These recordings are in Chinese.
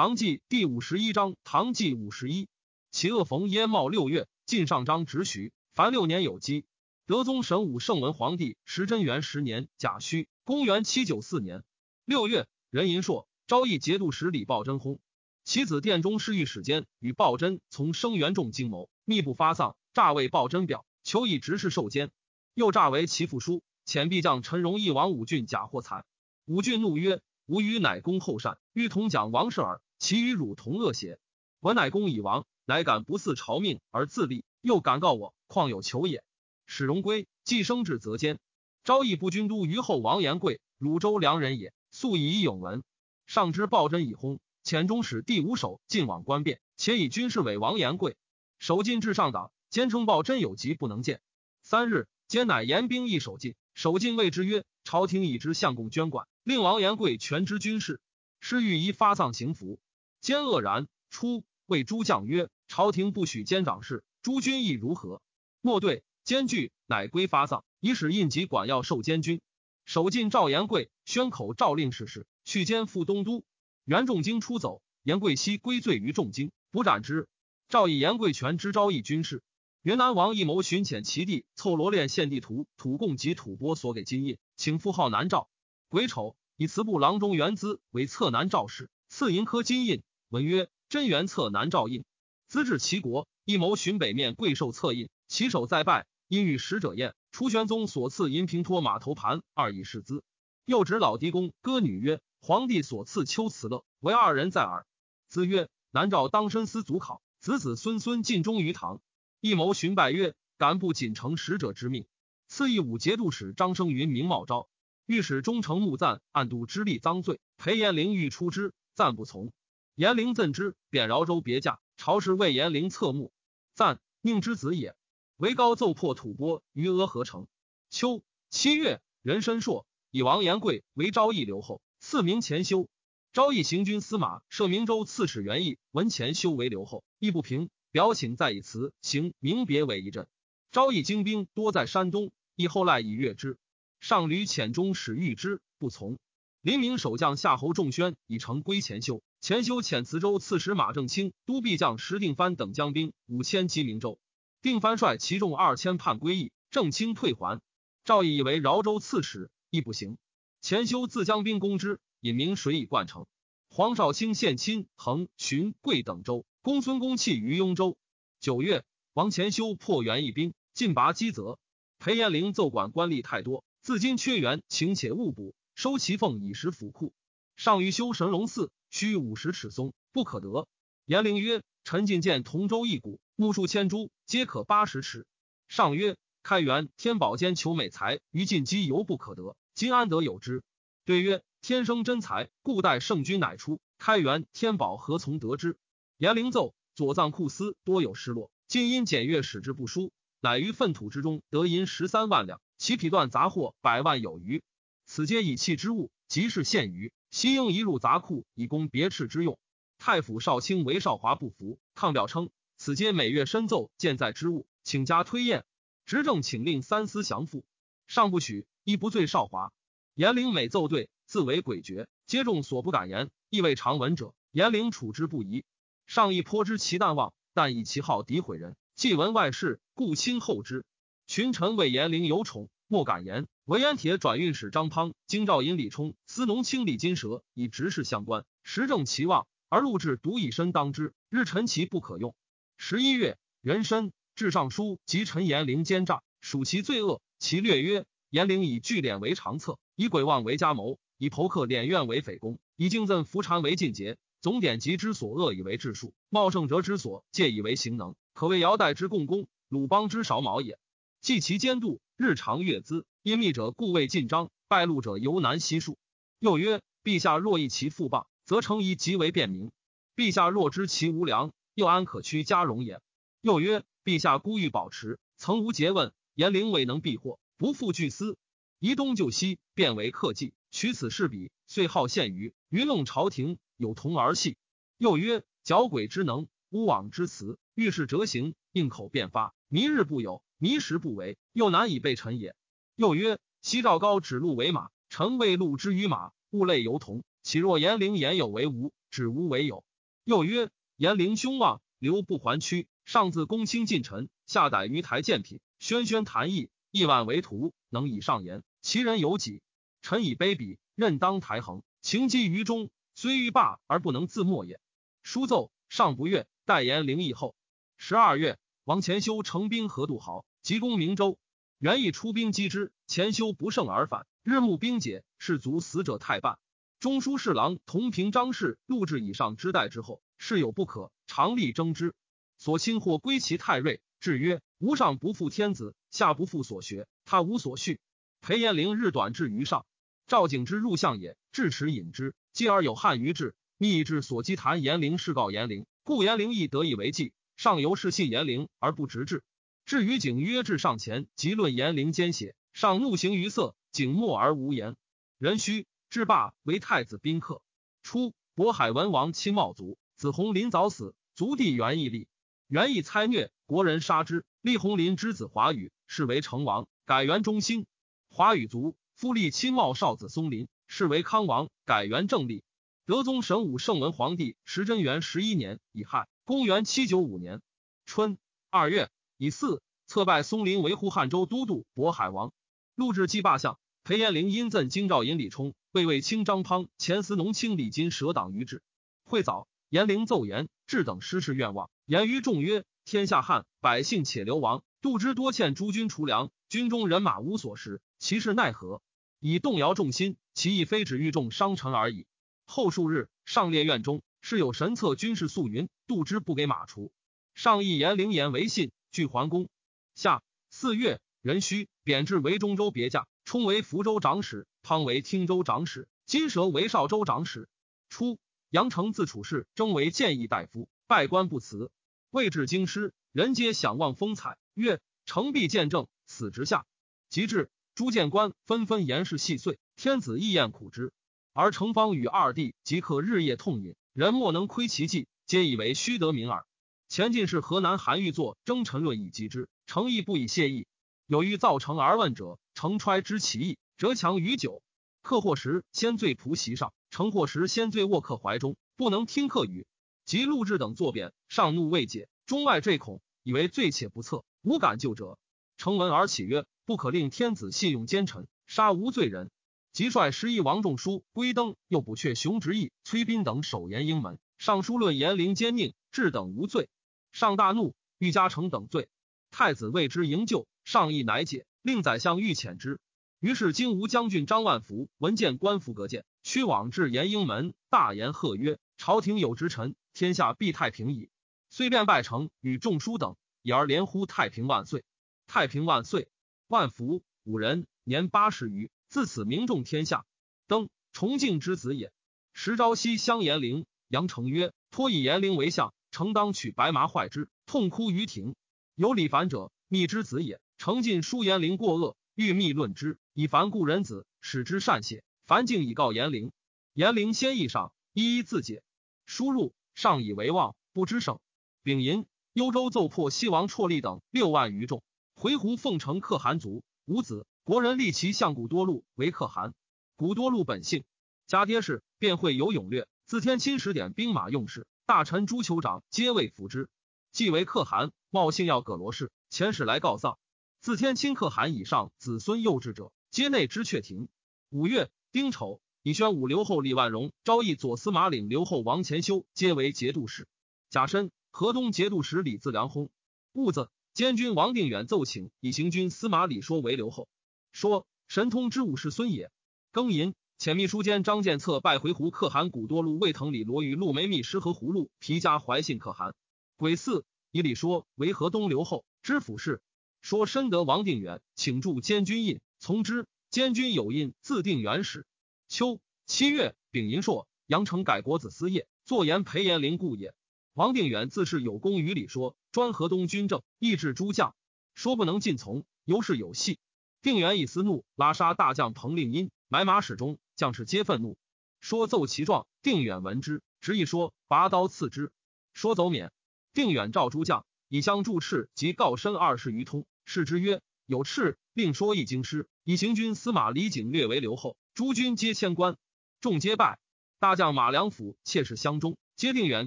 唐纪第51章唐纪51。其恶逢燕茂6月，晋上章直徐，凡6年有基。德宗神武圣文皇帝时贞元10年甲戌，公元794年6月，壬寅朔，昭义节度使李抱真薨。其子殿中侍御史监与抱真从生元众经谋，密不发丧，诈为抱真表，求以执事受监，又诈为其父书，遣必将陈荣义王武俊假获财。武俊怒曰：吾与乃公后善，欲同讲王事耳，其与汝同恶邪？闻乃公已亡，乃敢不似朝命而自立，又敢告我，况有求也。使荣归，既生至则奸。昭义不均都虞后王延贵，汝州良人也，素以一永闻。上之抱真以薨，遣中使第五守进往官变，且以军事委王延贵。守进至上党，坚称抱真有疾不能见。3日，坚乃严兵一守进，守进谓之曰：朝廷以之相贡捐管，令王延贵全知军事，是欲依发丧行服。坚愕然，出谓诸将曰：朝廷不许监掌事，诸军亦如何？莫对。坚拒，乃归发丧，以使印及管要受监军。守进赵延贵宣口诏令逝世，去监赴东都。元仲经出走，延贵悉归罪于仲经，捕斩之。诏以延贵权之昭义军事。云南王一谋巡遣其弟凑罗练献地图土贡及吐蕃所给金印，请复号南诏。癸丑，以祠部郎中元资为册南诏事，赐银科金印。文曰：真元册南诏印。资至齐国，一谋巡北面贵受册印，其手再拜，因与使者宴，出玄宗所赐银平托马头盘二以示资。又指老狄公歌女曰：皇帝所赐秋辞乐，为二人在耳。资曰：南诏当身思祖考，子子孙孙尽忠于唐。一谋巡拜曰：敢不谨承使者之命。赐义武节度使张生云明茂昭。御史忠诚穆赞暗度之力赃罪，裴延龄欲出之，赞不从。延龄赠之，贬饶州别驾。朝时为延龄侧目，赞宁之子也。为高奏破吐蕃于阿合城。秋7月，壬申朔，以王延贵为昭义留后，赐名前修。昭义行军司马设明州刺史袁义闻前修为留后，亦不平，表请再以辞行明别为一阵。昭义精兵多在山东，亦后赖以越之。上吕遣中使御之，不从。临明守将夏侯仲宣已成归前修，前修遣磁州刺史马正清、都弼将石定藩等将兵5000击明州，定藩率其众2000叛归义，正清退还。赵义以为饶州刺史，亦不行。前修自将兵攻之，引明水以灌城。黄绍兴献亲、衡、寻、贵等州，公孙公弃于雍州。9月，王前修破元义兵，进拔基泽。裴延龄奏管官吏太多，自今缺员，请且勿补，收其俸以食府库。上于修神龙寺，需50尺松，不可得。延龄曰：臣进见同州一谷，木数千株，皆可80尺。上曰：开元、天宝间求美才，于进击犹不可得，今安得有之？对曰：天生真才，故待圣君乃出，开元、天宝何从得之？延龄奏左藏库司多有失落，近因检阅使之不书，乃于粪土之中得银13万两。其匹断杂货100万有余，此皆以器之物，即是献于西应移入杂库，以供别斥之用。太府少卿韦少华不服，抗表称：此皆每月深奏建在之物，请加推验。执政请令三司降附，上不许，亦不罪少华。延龄每奏对，自为诡谲，皆众所不敢言，亦为常闻者。延龄处之不疑，上亦颇知其淡忘，但以其好诋毁人，既闻外事，故亲厚之。群臣为延龄有宠，莫敢言。为盐铁转运使张滂、京兆尹李冲、司农卿李金蛇以直事相关，时政其望，而陆贽独以身当之，日陈其不可用。11月，壬申，至尚书及陈延龄奸诈，属其罪恶。其略曰：延龄以聚敛为常策，以诡妄为家谋，以剖克敛怨为匪功，以敬赠扶谗为进节，总典籍之所恶以为治术，茂盛者之所戒以为行能，可谓尧代之共工，鲁邦之少卯也。计其监度，日常阅资，因密者故未尽章，败露者犹难悉数。又曰：陛下若议其富谤，则成夷即为辩明；陛下若知其无良，又安可屈家容也？又曰：陛下孤欲保持，曾无诘问，延龄未能避祸，不复据私，移东就西，变为克计，取此事彼，遂好献于愚弄朝廷，有同儿戏。又曰：矫轨之能，诬枉之词，遇事折行，应口便发，迷日不有，迷时不为，又难以被臣也。又曰：昔赵高指鹿为马，臣为鹿之于马，物类犹同，岂若延龄言有为无，指无为有。又曰：颜陵凶妄，流不还屈，上自公卿近臣，下逮于台贱品，轩轩谈议，亿万为徒，能以上言，其人有几？臣以卑鄙，任当台衡，情积于中，虽欲罢而不能自没也。书奏上不悦，待颜陵役后。12月，王潜修乘兵合渡濠，急攻明州。袁义出兵击之，潜修不胜而返。日暮兵解，士卒死者太半。中书侍郎同平张氏录制以上之代之后，事有不可，常力争之。所亲或归其太锐，制曰：吾上不负天子，下不负所学，他无所恤。裴延龄日短至于上，赵景之入相也，至迟引之，继而有汉于至，密至所击谈延龄，事告延龄，故延龄亦得以为计。上游是信延龄而不直至。至于景约至上前，即论延龄奸邪，上怒形于色，景默而无言。壬戌，至霸为太子宾客。初，渤海文王亲茂族，子弘林早死，族弟袁义立。袁义猜虐，国人杀之。立弘林之子华禹，是为成王，改元中兴。华禹族，夫立亲茂少子松林，是为康王，改元正历。德宗神武圣文皇帝时贞元11年乙亥，公元795年春2月，以4册拜松林为护汉州都督、渤海王。录制击霸相，裴延龄因赠京兆尹李冲、魏卫卿张滂、前司农卿李金舍党于制。会早，延龄奏言，制等失事愿望。言于众曰：天下汉百姓且流亡，度之多欠诸军除粮，军中人马无所食，其事奈何？以动摇众心，其意非止欲众伤臣而已。后数日，上列院中，是有神策军事素云，度之不给马除。上议延龄言为信，拒还宫。下4月，壬戌，贬至为中州别驾，充为福州长史，汤为汀州长史，金蛇为邵州长史。初，杨成自处事，征为谏议大夫，拜官不辞，位至京师，人皆想望风采。曰：成必见政，死直下。及至，诸谏官纷纷言事细碎，天子亦厌苦之，而成方与二弟即刻日夜痛饮，人莫能窥其计，皆以为虚得名耳。前进士河南韩愈作征臣论以及之，诚亦不以谢意。有欲造成而问者，诚揣之其意，折强于酒。客或时先醉仆席上，诚或时先醉卧客怀中，不能听客语。及陆制等作贬，上怒未解，中外坠恐，以为罪且不测，无敢救者。诚闻而起曰：不可令天子信用奸臣，杀无罪人。及率11王仲书、归登，又补阙熊执义、崔斌等守严英门。上书论延龄奸佞，制等无罪。上大怒，欲加成等罪。太子为之营救，上意乃解，令宰相欲遣之。于是荆吴将军张万福闻见官服革谏，趋往至严英门，大言贺曰：朝廷有直臣，天下必太平矣。虽便拜成与仲书等，以而连呼太平万岁，太平万岁。万福五人，年80余，自此名重天下。登崇敬之子也。时朝夕相延陵，杨成曰：托以延陵为相，诚当取白麻坏之，痛哭于庭。有理反者，密之子也。诚进书延陵过恶，欲密论之，以凡故人子，使之善写。凡竟以告延陵。延陵先议上，一一自解。书入，上以为望，不知省。丙寅，幽州奏破西王绰立等6万余众，回鹘奉承可汗族五子。国人立其相古多禄为可汗。古多禄本姓家爹氏，便会有勇略，自天亲时点兵马用事，大臣诸酋长皆未服之。既为可汗，冒姓要葛罗氏，遣使来告丧。自天亲可汗以上子孙幼稚者，皆内之阙庭。5月丁丑，以宣武留后李万荣、昭义左司马领留后王潜修皆为节度使。甲申，河东节度使李自良薨。戊子，监军王定远奏请以行军司马李说为留后。说神通之武士孙也。庚寅，遣秘书监张建策拜回鹘可汗古多禄卫腾李罗与陆梅密师和葫芦皮家怀信可汗。癸巳，以李说为河东留后，知府事。说深得王定远，请助监军印，从之。监军有印，自定远使。秋7月，丙寅朔，杨成改国子司业，作言裴延龄故也。王定远自是有功于李说，专河东军政，抑制诸将。说不能尽从，尤是有隙。定远以私怒拉杀大将彭令殷，买马使中，将士皆愤怒。说奏其状，定远闻之，执意说拔刀刺之。说走免。定远召诸将，以相助敕及告身20余通，示之曰：有敕令说一京师，以行军司马李景略为留后，诸军皆迁官，众皆拜。大将马良辅妾侍相中，皆定远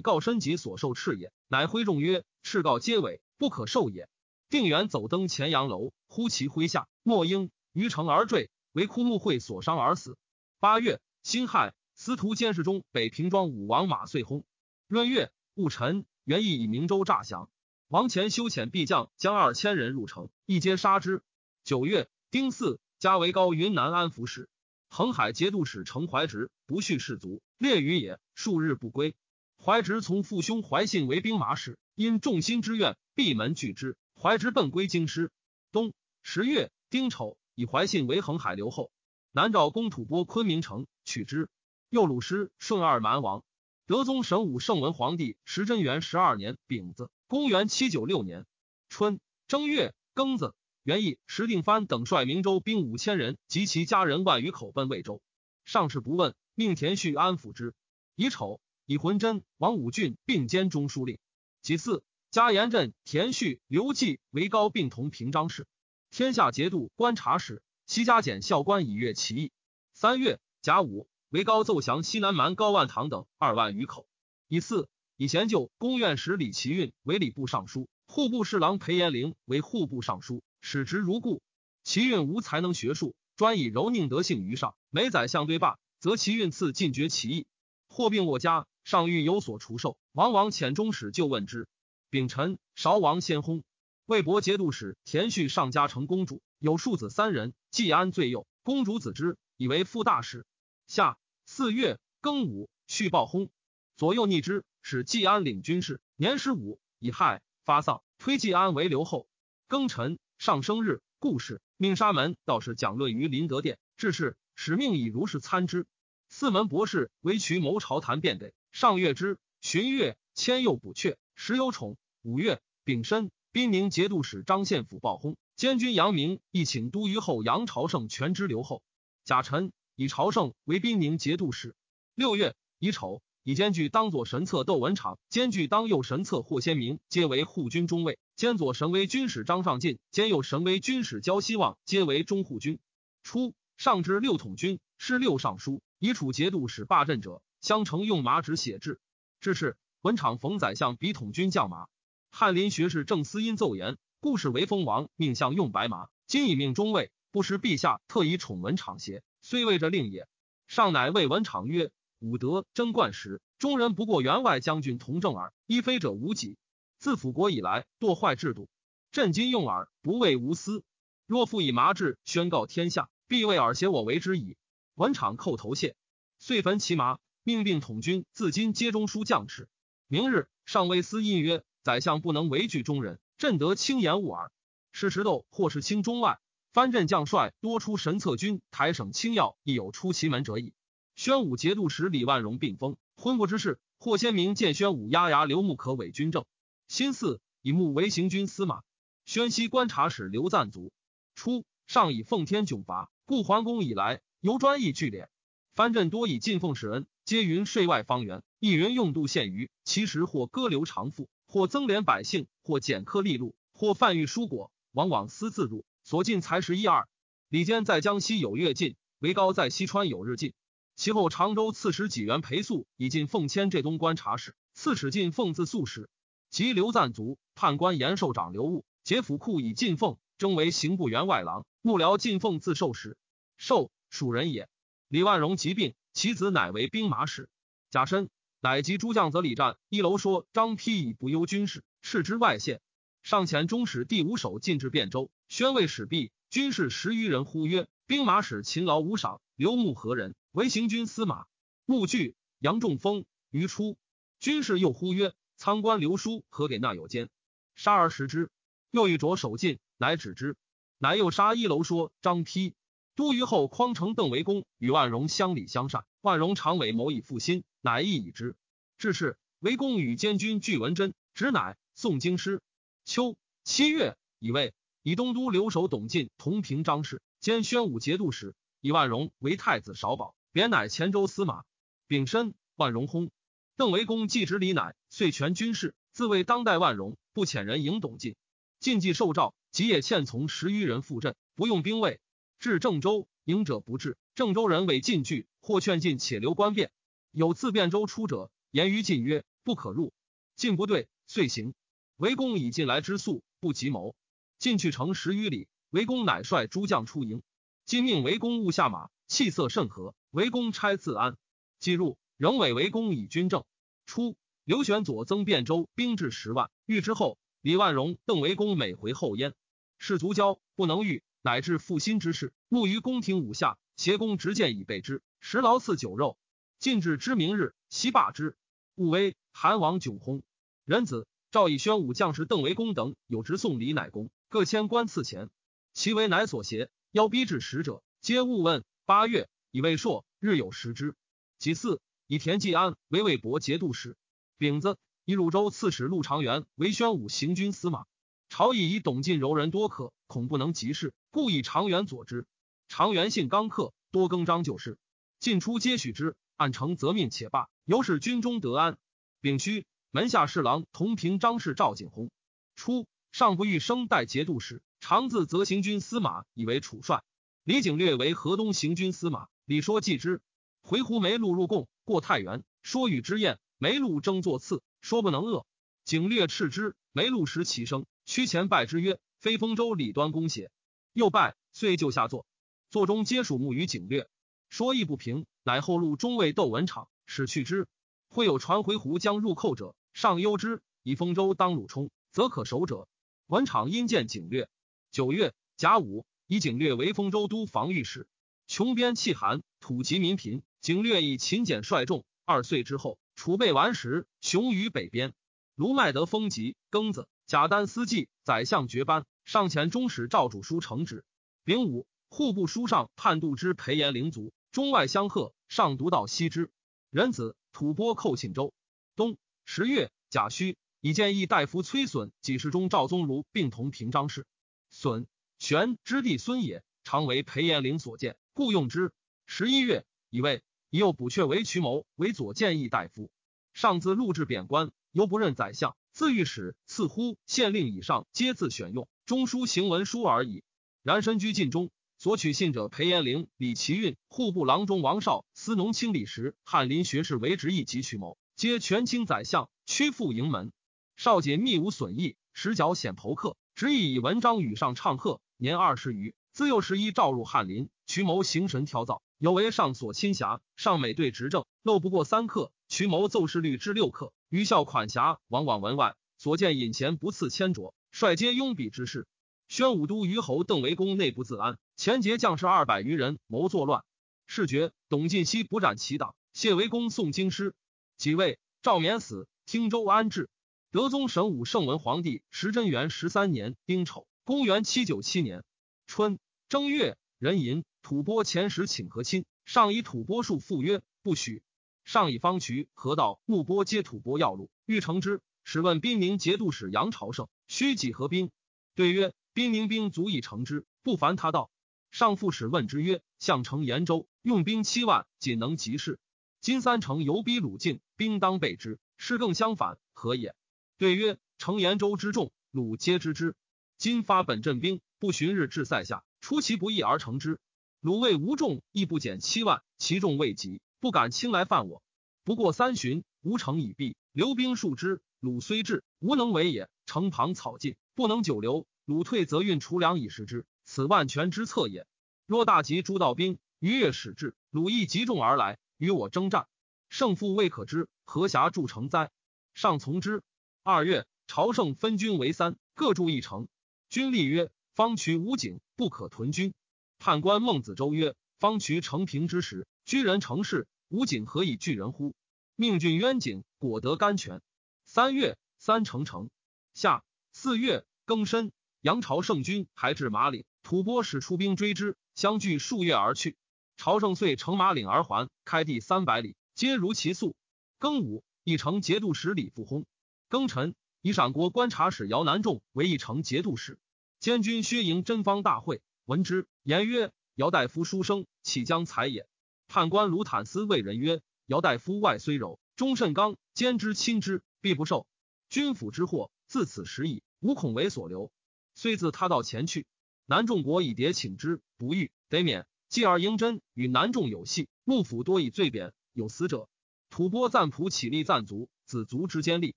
告申及所受敕也。乃挥众曰：“敕告皆伪，不可受也。”定远走登前阳楼，呼其麾下，莫应于城而坠，为枯木会所伤而死。8月辛亥，司徒监视中北平庄武王马遂薨。闰月戊辰，袁毅以明州诈降，王前修遣裨将将2000人入城，一皆杀之。9月丁巳，加为高云南安抚使。恒海节度使程怀直不恤士卒，猎于野，数日不归。怀直从父兄怀信为兵马使，因众心之怨，闭门拒之。怀直奔归京师。冬10月丁丑，以怀信为恒海留后。南诏公吐蕃昆明城，取之。右鲁师顺二蛮王。德宗神武圣文皇帝时贞元12年丙子，公元796年春正月庚子，袁毅、石定藩等率明州兵5000人及其家人万余口奔魏州。上士不问，命田旭安抚之。乙丑，以浑真、王武俊并兼中书令。己巳，加盐镇田旭、刘季为高并同平章事，天下节度观察使，西加检校官以阅其意。3月甲午，为高奏降西南蛮高万堂等2万余口。乙巳，以贤旧公院使李其运为礼部尚书，户部侍郎裴延龄为户部尚书。使之如故，其运无才能学术，专以柔佞德性于上，每宰相对罢，则其运次尽绝其意，或病卧家，上欲有所除授。王往遣中使就问之。丙辰，韶王先薨。魏博节度使田旭上家成公主，有庶子3人，季安最幼，公主子之，以为副大使。夏4月庚午，续报薨，左右逆之，使季安领军事。年15以亥，发丧，推季安为留后。庚辰，上生日，故事命沙门道士讲论于麟德殿，致仕，使命以如是参之。四门博士为渠谋朝谈辩得，上阅之。旬月迁右补阙，时有宠。5月丙申，滨宁节度使张献甫报薨，监军杨明亦请都虞后杨朝胜全之留后。甲辰，以朝胜为滨宁节度使。6月乙丑，以监据当左神策窦文场，监据当右神策霍先明皆为护军中尉。兼左神威军使张尚进，兼右神威军使焦希望皆为中护军。初，上至6统军，是6尚书，以楚节度使罢阵者，相承用马纸写制。致仕，文场逢宰相比统军将马。翰林学士郑思因奏言，故事为封王命相用白马，今以命中尉，不识陛下特以宠文场邪，虽为着令也。上乃谓文场曰：“武德、贞观时，中人不过员外将军同政耳，一非者无己。自辅国以来，堕坏制度，朕今用耳，不为无私。若复以麻制宣告天下，必为尔挟我为之矣。”文场叩头谢，遂焚其麻，命并统军自今皆中书将士。明日，上谓司印曰：“宰相不能违拒中人，朕得轻言勿耳。是石斗或是轻中外，藩镇将帅多出神策军，台省清要亦有出其门者矣。”宣武节度使李万荣并封，昏国之事。霍先明见宣武押牙刘牧可伪军政。辛巳，以牧为行军司马。宣西观察使刘赞卒。初，上以奉天迥罚，故桓公以来，尤专一聚敛。藩镇多以进奉使恩，皆云税外方员，亦云用度限于，其实或割留偿赋，或增敛百姓，或减苛利禄，或贩御蔬果，往往私自入，所进财食1-2。李坚在江西有月进，为高在西川有日进。其后常州刺史几元裴素以进奉迁浙东观察使，刺史进奉自素使。及刘赞卒，判官延寿长刘戊、节府库以进奉，征为刑部员外郎，幕僚进奉自授使。授，蜀人也。李万荣疾病，其子乃为兵马使。甲申，乃及诸将则李湛一楼说张丕以不忧军事，斥之外县。上前中使第5守进至汴州，宣慰使毕，军士10余人呼曰：“兵马使勤劳无赏，刘牧何人？为行军司马。”牧惧，杨仲风于出。军士又呼曰：“仓官刘叔何给那有奸？”杀而食之。又欲着手进，乃止之。乃又杀一楼说张丕。都虞后匡承邓为公，与万荣相礼相善，万荣常委谋以复心，乃亦以之。致仕，为公与监军具文真直乃诵经师。秋7月以魏，以东都留守董进同平章事，兼宣武节度使，以万荣为太子少保，贬乃黔州司马。丙申，万荣薨。邓为公继职李乃，遂全军事，自谓当代万荣，不遣人迎董进。晋既受诏，即也遣从10余人赴镇，不用兵卫。至郑州，迎者不至。郑州人为进拒，或劝进且留官变。有自汴州出者，言于晋曰：“不可入。”晋不对，遂行。韦公以近来之速，不及谋。进去城10余里，韦公乃率诸将出营。今命韦公勿下马，气色甚和。韦公差自安。既入，仍委韦公以军政。初，刘玄左增汴州兵至10万。御之后，李万荣、邓韦公每回后焉。士卒交不能御，乃至负心之事，目于宫廷五下，挟公执剑以备之。食劳赐酒肉，晋至之明日，悉罢之。勿威韩王窘薨。仁子、赵以宣武将士邓韦公等有直送礼乃公，各千官赐钱。其为乃所挟，邀逼至使者，皆勿问。8月，以为朔，日有10只。己巳，以田季安为魏博节度使。丙子，以汝州刺史陆长元为宣武行军司马。朝议以董进柔仁多苛，恐不能及事，故以长元佐之。长元性刚克，多更张就事，进出皆许之。按成则命且罢，由使军中得安。丙戌，门下侍郎同平张氏赵景薨。初，上不欲升代节度使，常自则行军司马以为楚帅。李景略为河东行军司马，李说继之。回鹘梅路入贡，过太原，说与之宴，梅路争作刺，说不能遏。景略斥之，梅路食其生，屈前拜之曰：“非丰州李端公邪？”又拜，遂就下座。座中皆属目于景略，说亦不平，乃后入中尉窦文场，使去之。会有传回鹘将入寇者，上忧之，以丰州当鲁冲，则可守者。文场因见景略。9月，甲午，以景略为丰州都防御使。穷边气寒，土籍民贫，景略以勤俭率众。2岁之后，储备顽石，雄于北边。卢迈德封籍庚子，贾丹司祭，宰相爵班，上前中使赵主书承旨。丙午，户部书上判度之裴延陵卒，中外相贺，上独到西之。仁子、吐蕃寇庆州。冬10月，甲戌，以建议大夫崔损几事中赵宗儒并同平章事。损，玄之弟孙也，常为裴延陵所见，故用之。11月，以位，以右补阙为渠谋，为左谏议大夫。上自录制贬官，犹不任宰相，自御史、次乎、县令以上皆自选用，中书行文书而已。然身居禁中，所取信者裴延陵、李奇运、户部郎中王绍、司农卿李时、翰林学士韦执义及渠谋，皆权倾宰相，屈附营门。少解密无损益，使角显头客，执意以文章与上唱和，年20余，自幼时依召入翰林，渠谋行神挑造，有为上所亲辖，上每对执政，漏不过3克，渠谋奏事律至6克，于校款辖，往往文外，所见引贤不次千酌，率皆拥鄙之事。宣武都虞侯邓韦公内不自安，前节将士200余人谋作乱，事觉董进西不斩其党，谢韦公送京师。己未，赵冕死，汀州安置。德宗神武圣文皇帝时贞元13年丁丑，公元797年春正月，壬寅，吐蕃前使请和亲，上以吐蕃术赴约，不许。上以方渠、河道、木钵皆吐蕃要路，欲承之，使问滨宁节度使杨朝胜，须己合兵。对曰：“滨宁兵足以承之，不烦他道。”上副使问之曰：“项城延州，用兵7万，仅能及事。今三城游逼鲁境，兵当备之，事更相反，何也？”对曰：“承延州之众，鲁皆知之。今发本镇兵，不旬日至塞下，出其不意而成之。鲁谓无众，亦不减7万，其众未及，不敢轻来犯我。不过3旬，吴城已毕，留兵数之。鲁虽至，无能为也。城旁草尽，不能久留。鲁退，则运储粮以食之，此万全之策也。若大及诸道兵，逾越使至，鲁亦集众而来，与我征战，胜负未可知，何暇筑城哉？”上从之。2月，朝圣分军为3，各筑一城。军吏曰：“方渠无井，不可屯军。”判官孟子周曰：“方渠成平之时，居人城市，无井何以聚人乎？命郡渊井，果得甘泉。”3月，三城成。下4月，庚申，杨朝胜军还至马岭，吐蕃使出兵追之，相距数月而去。朝胜遂乘马岭而还，开地300里，皆如其速。庚午，一城节度使李复薨。庚辰，以陕国观察使姚南仲为一城节度使。监军薛营真方大会，闻之，言曰：“姚大夫书生，岂将才也？”判官卢坦思谓人曰：“姚大夫外虽柔，终甚刚，兼之亲之，必不受君府之祸，自此时矣，无恐为所留。”遂自他道前去。南仲国以谍请之，不欲，得免。继而嬴真与南仲有隙，幕府多以罪贬，有死者。吐蕃赞普起立赞族、子族之间立。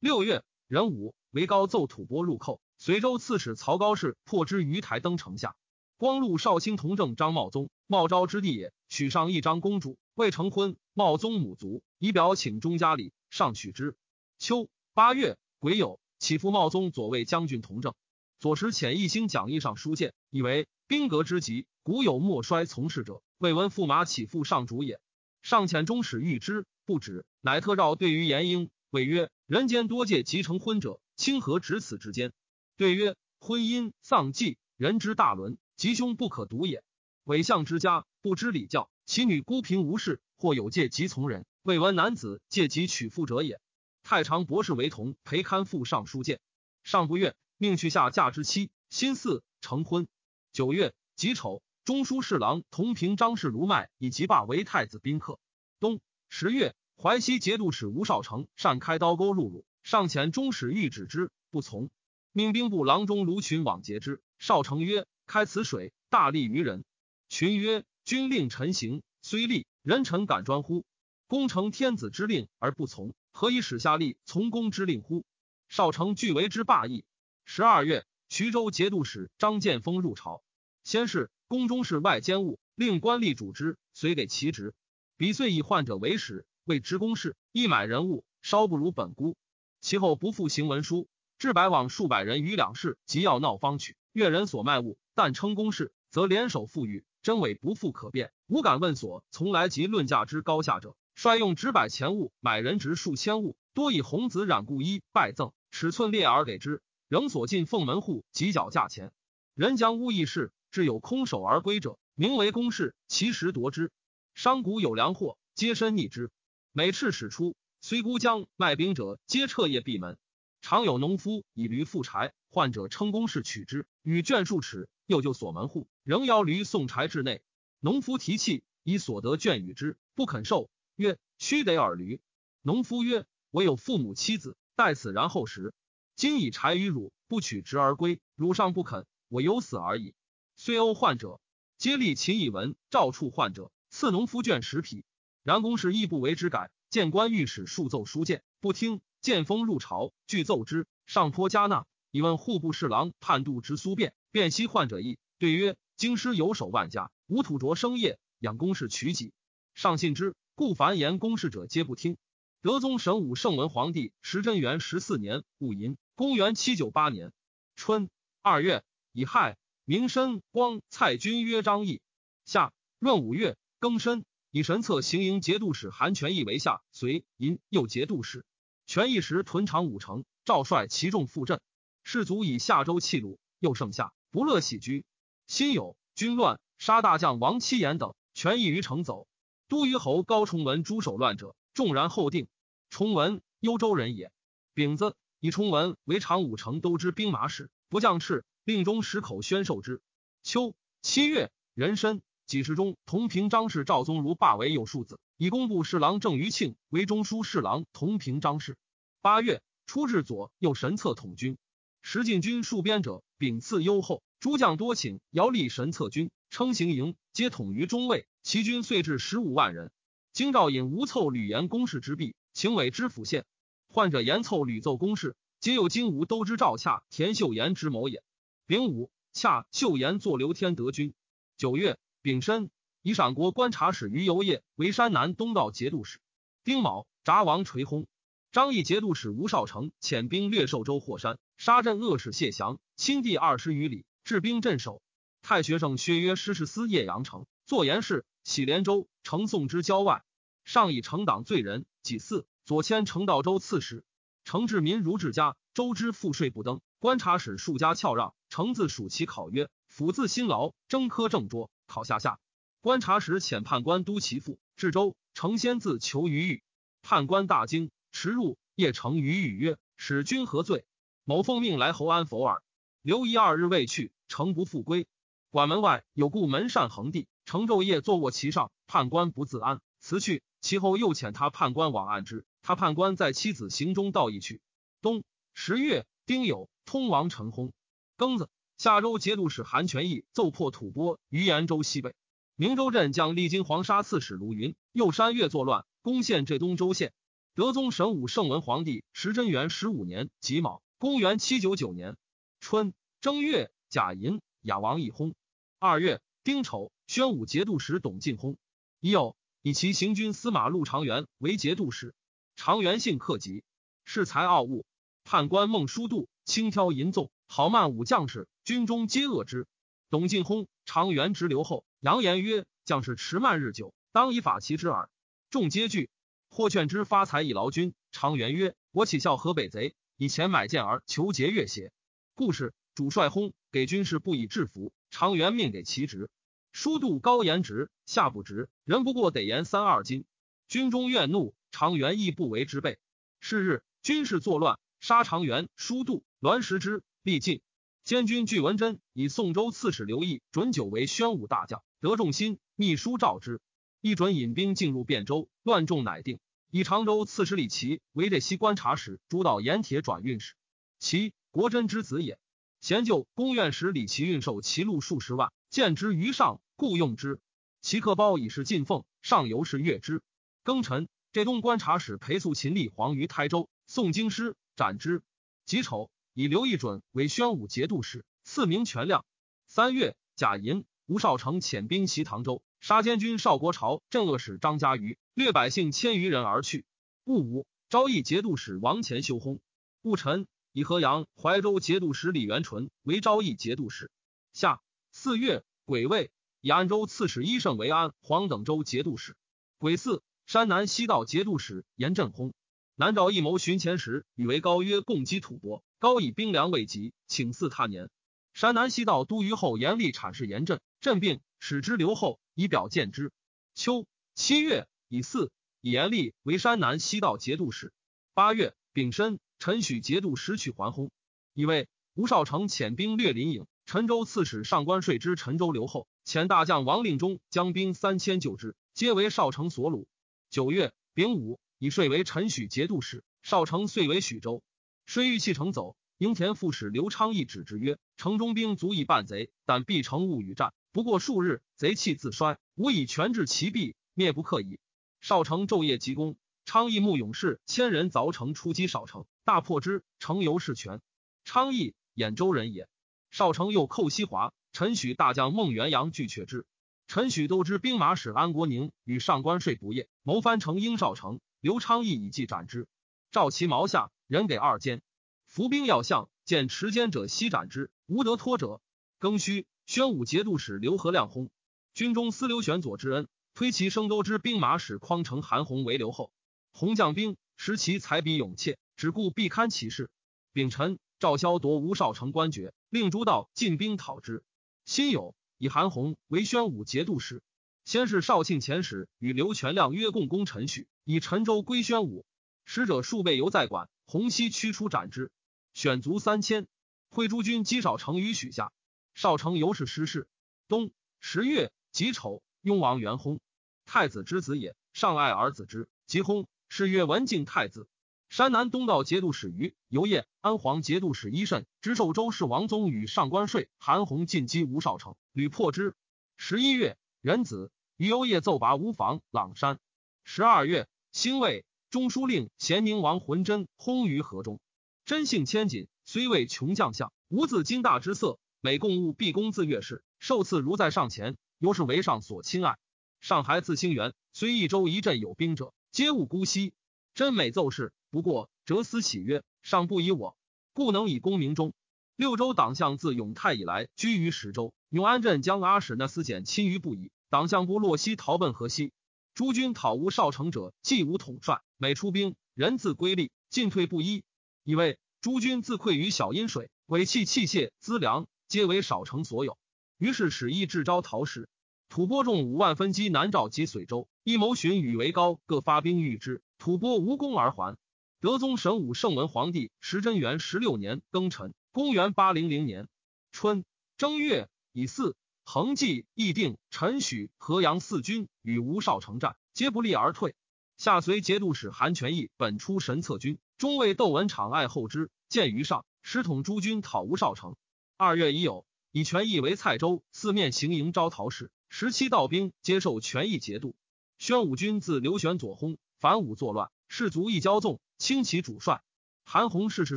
六月壬午，为高奏吐蕃入寇。随州刺史曹高氏破之于台登城下。光禄绍兴同正张茂宗，茂昭之弟也。娶上一张公主，未成婚。茂宗母族，以表请中家礼，上娶之。秋八月癸酉，起复茂宗左卫将军同正。左使遣一兴讲义上书谏，以为兵革之急，古有莫衰从事者，未闻驸马起复上主也。上遣中使谕之，不止，乃特诏对于严英，谓曰：人间多借即成婚者，清何止此之间？对曰：婚姻丧祭，人之大伦，吉凶不可独也。伪相之家，不知礼教，其女孤贫无事，或有借即从人，未闻男子借即娶妇者也。太常博士为同陪刊附上书谏。上不悦，命去下嫁之妻，辛巳成婚。九月己丑，中书侍郎同平张氏卢迈以及罢为太子宾客。冬十月，淮西节度使吴少成擅开刀钩入鲁，上前中使谕止之，不从。命兵部郎中卢群往截之。少成曰：开此水，大利于人。群曰：君令臣行，虽利，人臣敢专乎？公承天子之令而不从，何以使下吏从公之令乎？少成俱为之霸意。十二月，徐州节度使张建峰入朝。先是宫中事外兼务，令官吏主之，随给其职。彼岁以患者为使，为职公事，一买人物，稍不如本姑。其后不复行文书。至白往数百人于两市，即要闹方取越人所卖物，但称公事，则联手赋予真伪不复可辨，无敢问所从来及论价之高下者，率用值百钱物买人值数千物，多以红紫染故衣拜赠，尺寸裂而给之，仍所进奉门户及缴价钱。人将污役事，至有空手而归者，名为公事，其实夺之。商贾有良货，皆身逆之。每赤始出，虽孤将卖兵者，皆彻夜闭门。常有农夫以驴负柴，患者称公事取之，与卷数尺，又就锁门户，仍邀驴送柴至内。农夫提气，以所得卷与之，不肯受，曰：须得尔驴。农夫曰：我有父母妻子，待此然后食。今以柴与汝，不取直而归，汝尚不肯，我有死而已。虽殴患者，皆立秦以文诏处患者，赐农夫卷10匹。然公事亦不为之改，谏官御史数奏书谏，不听。建封入朝，具奏之，上坡加纳，以问户部侍郎判度之苏辩，辨析患者意，对曰：京师有守万家，无土着生业，养公事取己。上信之，故凡言公事者皆不听。德宗神武圣文皇帝时贞元14年戊寅，公元798年春二月乙亥，明申光蔡君曰张毅。夏闰五月庚申，以神策行营节度使韩权义为下随银右节度使。权义时屯长5城，赵率其众赴镇，士卒以夏州弃鲁，又盛夏不乐喜居。辛酉，军乱，杀大将王七言等，权义于城走。都虞侯高崇文诛守乱者，众然后定。崇文，幽州人也。丙子，以崇文为长5城都知兵马使，不降敕，令中使口宣授之。秋七月壬申，己时中同平章事赵宗儒罢为右庶子。以工部侍郎郑余庆为中书侍郎同平章事。8月出至左右神策统军。时进军戍边者，秉赐优厚，诸将多请遥立神策军，称行营，皆统于中尉，其军遂至15万人。京兆尹吴凑屡言公事之弊，请委知府县。患者言凑屡奏公事，皆有金吾都知赵洽田秀言之谋也。丙午，洽秀言作刘天德军。9月丙申，以陕国观察使于游业为山南东道节度使。丁卯，札王垂薨。张毅节度使吴少成遣兵掠寿州霍山，杀镇恶使谢祥，侵地20余里，置兵镇守。太学省薛约施世思夜阳城，坐言事，徙连州，呈送之郊外。上以城党罪人己巳，左迁城道州刺史。城治民如治家，州之赋税不登，观察使数家翘让，城自属其考曰：府自辛劳，征科正拙，考下下。观察使遣判官都其父至州，承先自求于狱。判官大惊，驰入夜城于狱曰：使君何罪？某奉命来侯安否耳。留一2日未去，城不复归。馆门外有故门扇横地，城昼夜坐卧其上，判官不自安，辞去。其后又遣他判官往按之，他判官在妻子行中道义去。冬十月丁酉，通王陈薨。庚子，夏州节度使韩权义奏破吐蕃于延州西北。明州镇将历经黄沙刺史卢云、右山越作乱，攻陷浙东州县。德宗神武圣文皇帝时贞元15年己卯，公元799年春正月，甲寅，雅王奕薨。2月丁丑，宣武节度使董进薨。已酉，以其行军司马陆长元为节度使。长元性克己，恃才傲物，判官孟书度轻佻淫纵，好慢武将士，军中皆恶之。董进薨，长元直流后，扬言曰：“将士迟慢日久，当以法其之耳。”众皆惧。或劝之发财以劳军。长元曰：“我岂效河北贼，以钱买剑而求节越邪？”故事主帅薨，给军士不以制服。长元命给其职，书度高言直，下不直，人不过得言32斤。军中怨怒，长元亦不为之备。是日，军事作乱，杀长元、书度、栾石之，必尽。监军具文贞以宋州刺史刘毅准久为宣武大将，得众心，密书召之。一准引兵进入汴州，乱众乃定。以常州刺史李琦为浙西观察使，主导盐铁转运使。其国珍之子也。咸旧公院时，李琦运授其禄数10万，见之于上，故用之。其客包以是进奉，上游是越之。庚辰，浙东观察使裴素秦立黄于台州，宋京师，斩之。己丑，以刘义准为宣武节度使，赐名权亮。3月甲寅，吴少成遣兵袭唐州，杀监军邵国朝、镇恶使张家瑜，掠百姓1000余人而去。戊午，昭义节度使王虔修薨。戊辰，以河阳、怀州节度使李元淳为昭义节度使。夏4月癸未，以安州刺史伊盛为安、黄等州节度使。癸巳，山南西道节度使严振薨。南诏一谋巡前时，与为高约共击吐蕃，高以兵粮未及，请赐他年。山南西道都虞候严厉阐释严振，振病，使之留后，以表见之。秋7月乙巳，以严厉为山南西道节度使。8月丙申，陈许节度使取还薨。以为吴少成遣兵掠临颍，陈州刺史上官税之陈州留后，前大将王令忠将兵3000救之，皆为少成所虏。9月丙午，以税为陈许节度使，少成遂为许州。税欲弃城走，营田副使刘昌义指之曰：“城中兵足以办贼，但必成物与战，不过数日，贼气自衰，吾以权治其弊，灭不克矣。”少成昼夜急攻，昌义募勇士1000人凿城出击少城，大破之，城由是全。昌义兖州人也。少城又寇西华，陈许大将孟元阳拒却之。陈许都知兵马使安国宁与上官税不业，谋藩城应少城，刘昌义以计斩之。召其毛下，人给2监。伏兵要向，见持监者悉斩之，无得脱者。庚戌，宣武节度使刘和亮薨。军中司刘玄佐之恩，推其升州之兵马使匡城韩弘为留后。洪将兵，识其才比勇怯，只顾必堪其事。丙辰，赵萧夺吴少成官爵，令诸道进兵讨之。辛酉，以韩弘为宣武节度使。先是绍庆遣使与刘全亮约共攻陈许，以陈州归宣武。使者数倍犹在馆，洪熙驱出斩之。选卒3000，会诸军击少城于许下。少城由是失势。冬10月己丑，雍王元薨。太子之子也，上爱而子之，即薨。是曰文敬太子。山南东道节度使于游业、安黄节度使伊慎知寿州市王宗与上官税、韩弘进击吴少成，屡破之。11月壬子，于游业奏拔吴房、朗山。12月辛未，中书令咸宁王浑真薨于河中。真性谦谨，虽为穷将相，无自矜大之色，每贡物必躬自越事，受赐如在上前，尤是为上所亲爱。上还自兴元，虽益州一镇有兵者，皆勿姑息。真每奏事，不过折思喜曰：“上不以我，故能以功名中。”六州党项自永泰以来居于石州，永安镇将阿史那思简亲于不已，党项部落西逃奔河西。诸军讨吴少成者，既无统帅，每出兵，人自归立，进退不一。以为诸军自溃于小阴水，尾气器械资粮皆为少成所有。于是使役至招讨使。吐蕃众5万分击南诏及随州，一谋寻与为高各发兵御之，吐蕃无功而还。德宗神武圣文皇帝时贞元16年庚辰，公元800年春正月乙巳，恒济、义定、陈许、河阳4军与吴少成战，皆不利而退。下随节度使韩全义本出神策军，中尉窦文场爱后之，见于上，使统诸军讨吴少成。2月已酉，以全义为蔡州四面行营招讨使，17道兵接受全义节度。宣武军自刘玄佐薨，反武作乱，士卒亦骄纵，轻其主帅。韩弘逝世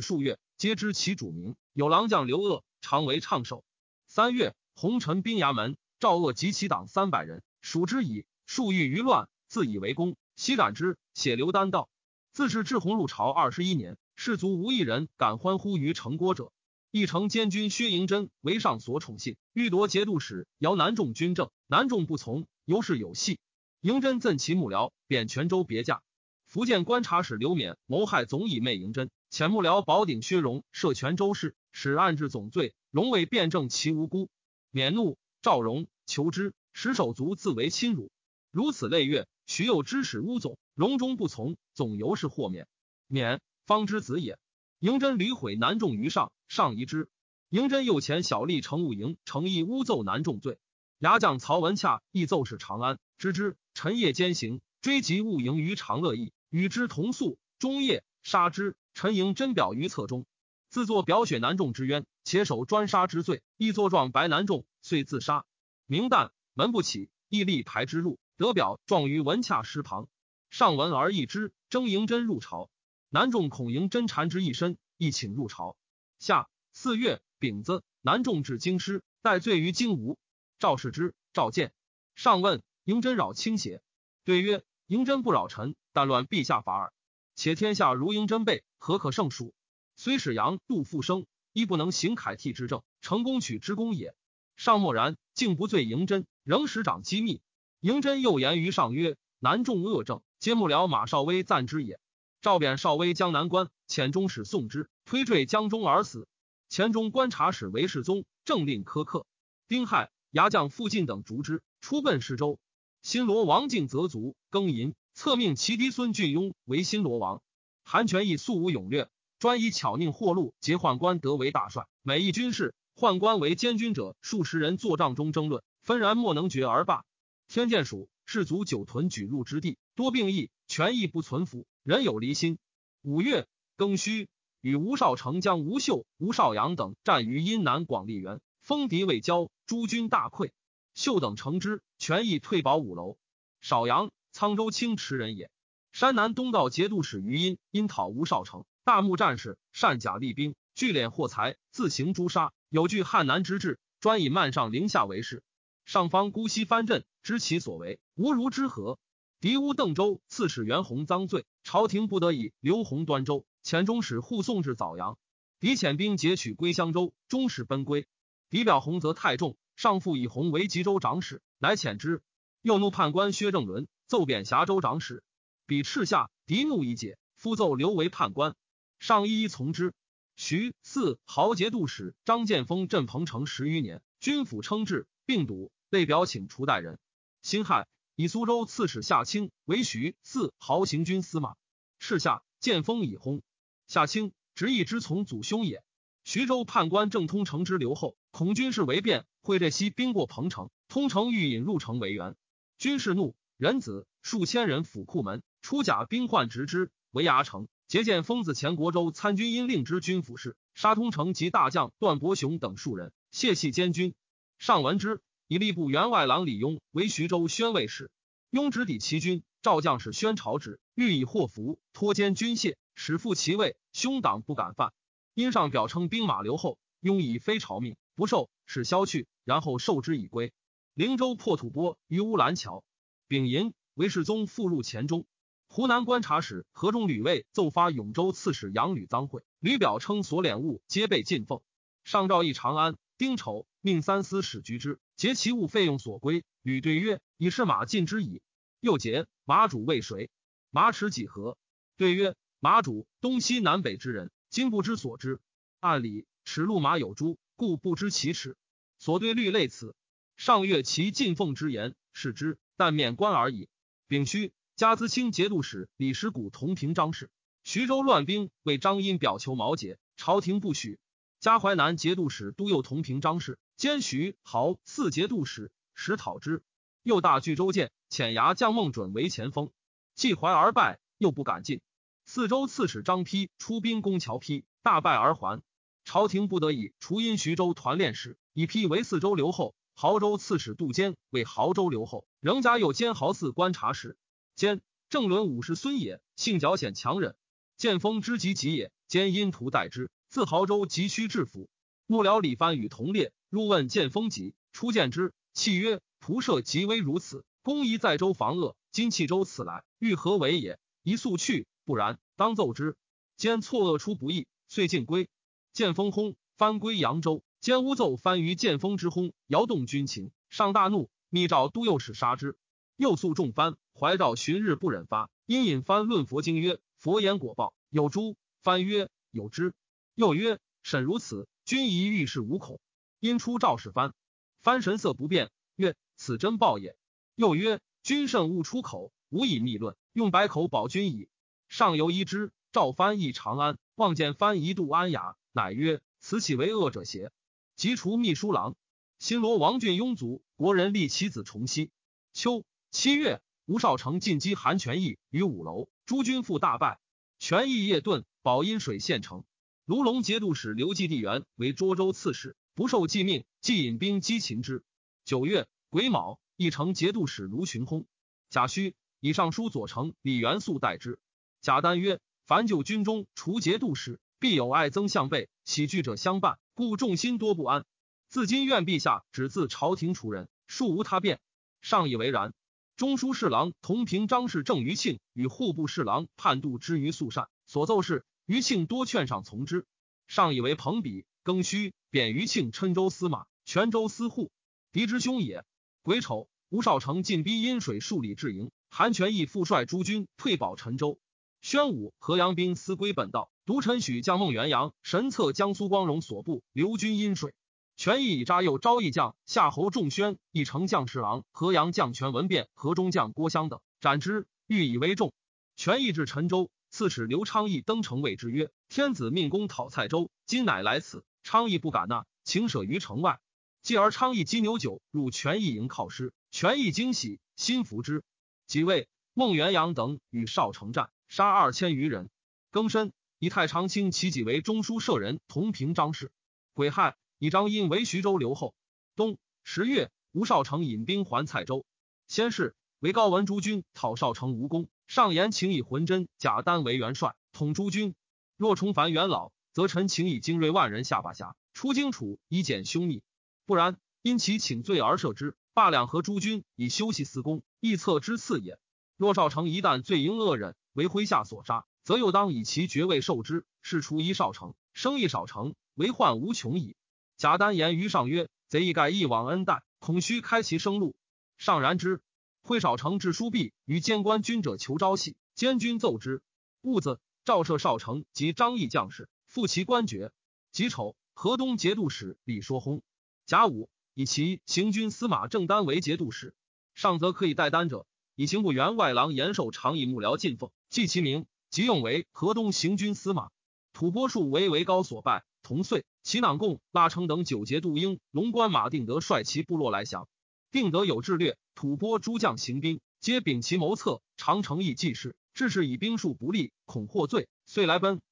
数月，皆知其主名。有郎将刘鄂，常为唱首。三月，洪臣兵衙门，赵鄂及其党300人，属之矣。数欲于乱，自以为功，悉斩之。写刘丹道。自是至洪入朝21年，士卒无一人敢欢呼于城郭者。义城监军薛盈真为上所宠信，欲夺节度使，摇南众军政，南众不从，尤是有隙。盈真赠其幕僚，贬泉州别驾。福建观察使刘勉谋害总以媚盈真，遣幕僚保鼎薛荣设泉州市，使按治总罪，荣为辩证其无辜。勉怒，赵荣求之，使手足自为侵辱。如此类月，徐又知使诬总，荣终不从，总由是获免。勉方之子也。盈真屡毁南众于上，上疑之。盈真又遣小吏程武营诚意诬奏南众罪。牙将曹文洽亦奏使长安知之，陈夜兼行，追及务营于长乐驿，与之同宿，终夜杀之。陈盈真表于册中，自作表雪南众之冤，且守专杀之罪，亦作状白南众，遂自杀。明旦，门不起，亦力排之入，得表状于文洽师旁，上闻而议之，征盈真入朝。南众恐盈真缠之一身，亦请入朝。下4月丙子，南众至京师，戴罪于荆吴。赵视之，召见。上问盈真扰卿邪？对曰：盈真不扰臣，但乱陛下法耳。且天下如盈真辈，何可胜数？虽使杨杜复生，亦不能行凯替之政，成功取之功也。上默然，竟不罪盈真，仍使长机密。盈真又言于上曰：南众恶政，皆幕僚马绍威赞之也。赵贬少威江南关，遣中使送之，推坠江中而死。前中观察使韦世宗政令苛刻，丁亥，牙将傅进等逐之，出奔施州。新罗王敬则卒，庚寅，册命其嫡孙巨雍为新罗王。韩权义素无勇略，专以巧佞获禄，结宦官得为大帅，每一军事，宦官为监军者数十人，坐帐中争论，纷然莫能决而罢。天剑署士卒酒屯举入之地，多病疫，权义不存服。人有离心。5月庚戌，与吴少成将吴秀、吴少阳等战于阴南广利园，风敌未交，诸军大溃。秀等乘之，权义退保五楼。少阳，沧州清池人也。山南东道节度使于殷，因讨吴少成，大牧战士，善假立兵，聚敛获财，自行诛杀，有据汉南之志，专以漫上凌下为事。上方姑息藩镇，知其所为，无如之何。敌诬邓州刺史袁弘赃罪，朝廷不得已留弘端州，遣中使护送至枣阳。敌遣兵劫取归襄州，中使奔归。敌表弘则太重，上父以弘为吉州长史，乃遣之。又怒判官薛正伦，奏贬峡州长史。彼斥下，敌怒已解，复奏刘为判官，上一一从之。徐四豪节度使张建峰镇彭城10余年，军府称制，病笃，类表请除代人。辛亥，以苏州刺史夏卿为徐四豪行军司马。赤下见风以薨。夏卿执意之从祖兄也。徐州判官郑通承之留后，恐军事为变，会这西兵过彭城，通承欲引入城为援。军士怒，人子数千人府库门，出甲兵患直之，围牙城，结见疯子前国州参军因令之军府事，杀通承及大将段伯雄等数人，泄系监军。上闻之，以吏部员外郎李雍为徐州宣慰使，雍直抵其军，召将士宣朝旨，欲以祸福，脱奸军械，使复其位，兄党不敢犯。因上表称兵马留后，雍以非朝命，不受，使消去，然后受之以归。灵州破吐蕃于乌兰桥。丙寅，韦世宗复入黔中。湖南观察使河中吕卫奏发永州刺史杨吕赃贿，吕表称所敛物皆被进奉。上诏议长安、丁丑，命三司使局之，结其物费用所归。吕对曰：以是马尽之矣。又结马主为谁？马齿几何？对曰：马主东西南北之人，今不知所知。按理齿鹿马有诸，故不知其齿。所对律类此。上阅其进奉之言，是之，但免官而已。丙戌，加资清节度使李石谷同平张氏。徐州乱兵，为张殷表求毛节，朝廷不许。加淮南节度使都右同平张氏，兼徐豪四节度使，使讨之。又大拒州见，遣牙将孟准为前锋，既怀而败，又不敢进。四州刺史张丕出兵攻乔丕，大败而还。朝廷不得已，除因徐州团练使，以丕为四州留后。濠州刺史杜坚为濠州留后，仍加右监濠寺观察使。坚正伦武士孙也，性矫险强忍，见风之极极也，兼因图待之。自濠州急需制服。幕僚李藩与同列，入问见风疾，初见之，契曰：“仆射极危如此，公宜在州防恶。今弃州此来，欲何为也？宜速去，不然，当奏之。”兼错愕出不意，遂进归。见风薨，翻归扬州。兼诬奏藩于见风之薨，摇动军情，上大怒，密诏都右使杀之。又诉众藩，怀诏旬日不忍发，因引藩论佛经曰：“佛言果报有诸？”藩曰：“有之。”又曰：“审如此，君宜遇事无恐。”因出诏使藩，藩神色不变，曰：“此真报也。”又曰：“君慎勿出口，无以密论，用百口保君矣。”上游依之，诏藩诣长安，望见藩一度安雅，乃曰：“此岂为恶者邪？”即除秘书郎。新罗王俊庸卒，国人立其子崇熙。秋七月，吴少成进击韩全义于五楼，诸军复大败。全义夜遁，保阴水县城。卢龙节度使刘季地元为涿州刺史，不受季命，季引兵击秦之。九月癸卯，义城节度使卢循薨。贾诩以尚书左丞李元素代之。贾丹曰：“凡旧军中除节度使，必有爱憎相悖，喜惧者相伴，故众心多不安。自今愿陛下只自朝廷除人，庶无他变。”上以为然。中书侍郎同平张氏郑于庆与户部侍郎判度之于肃善，所奏是。于庆多劝上从之，上以为朋比。庚戌，贬于庆郴州司马、泉州司户，敌之凶也。癸丑，吴少成进逼阴水数里至营，韩全义副率诸军退保陈州。宣武、河阳兵私归本道，独陈许将孟元阳神策江苏光荣所部留军阴水。权义以扎右招义将夏侯仲宣、义城将侍郎河阳将权文变、河中将郭襄等斩之，欲以为重。权义至陈州。刺史刘昌义登城谓之曰：“天子命公讨蔡州，今乃来此。”昌义不敢纳，请舍于城外。继而昌义击牛酒入权义营犒师，权义惊喜，心服之。即位，孟元阳等与少城战，杀2000余人。庚申，以太常卿齐己为中书舍人同平章事。癸亥，以张殷为徐州留后。冬十月，吴少成引兵还蔡州。先是，为高文诸军讨少城无功。上言请以浑真、贾丹为元帅，统诸军。若重凡元老，则臣请以精锐万人下巴峡，出荆楚以减凶逆；不然，因其请罪而赦之。罢两河诸军以休息司功，亦策之次也。若少成一旦罪应恶人，为麾下所杀，则又当以其爵位受之，是除一少成，生一少成，为患无穷矣。贾丹言于上曰：“贼一概一往恩待，恐须开其生路。”上然之。会少成至书壁，与监官军者求招系，监军奏之。戊子，诏赦少成及张义将士，复其官爵。己丑，河东节度使李说薨。甲午，以其行军司马郑丹为节度使。上则可以代丹者，以刑部员外郎严寿常以幕僚进奉，记其名，即用为河东行军司马。吐蕃戍为高所败，同岁，齐囊贡、拉称等9节度英龙关马定德率其部落来降。定德有智略，吐蕃诸将行兵，皆秉其谋策，常诚意济事，致使以兵数不利，恐获罪，遂来奔。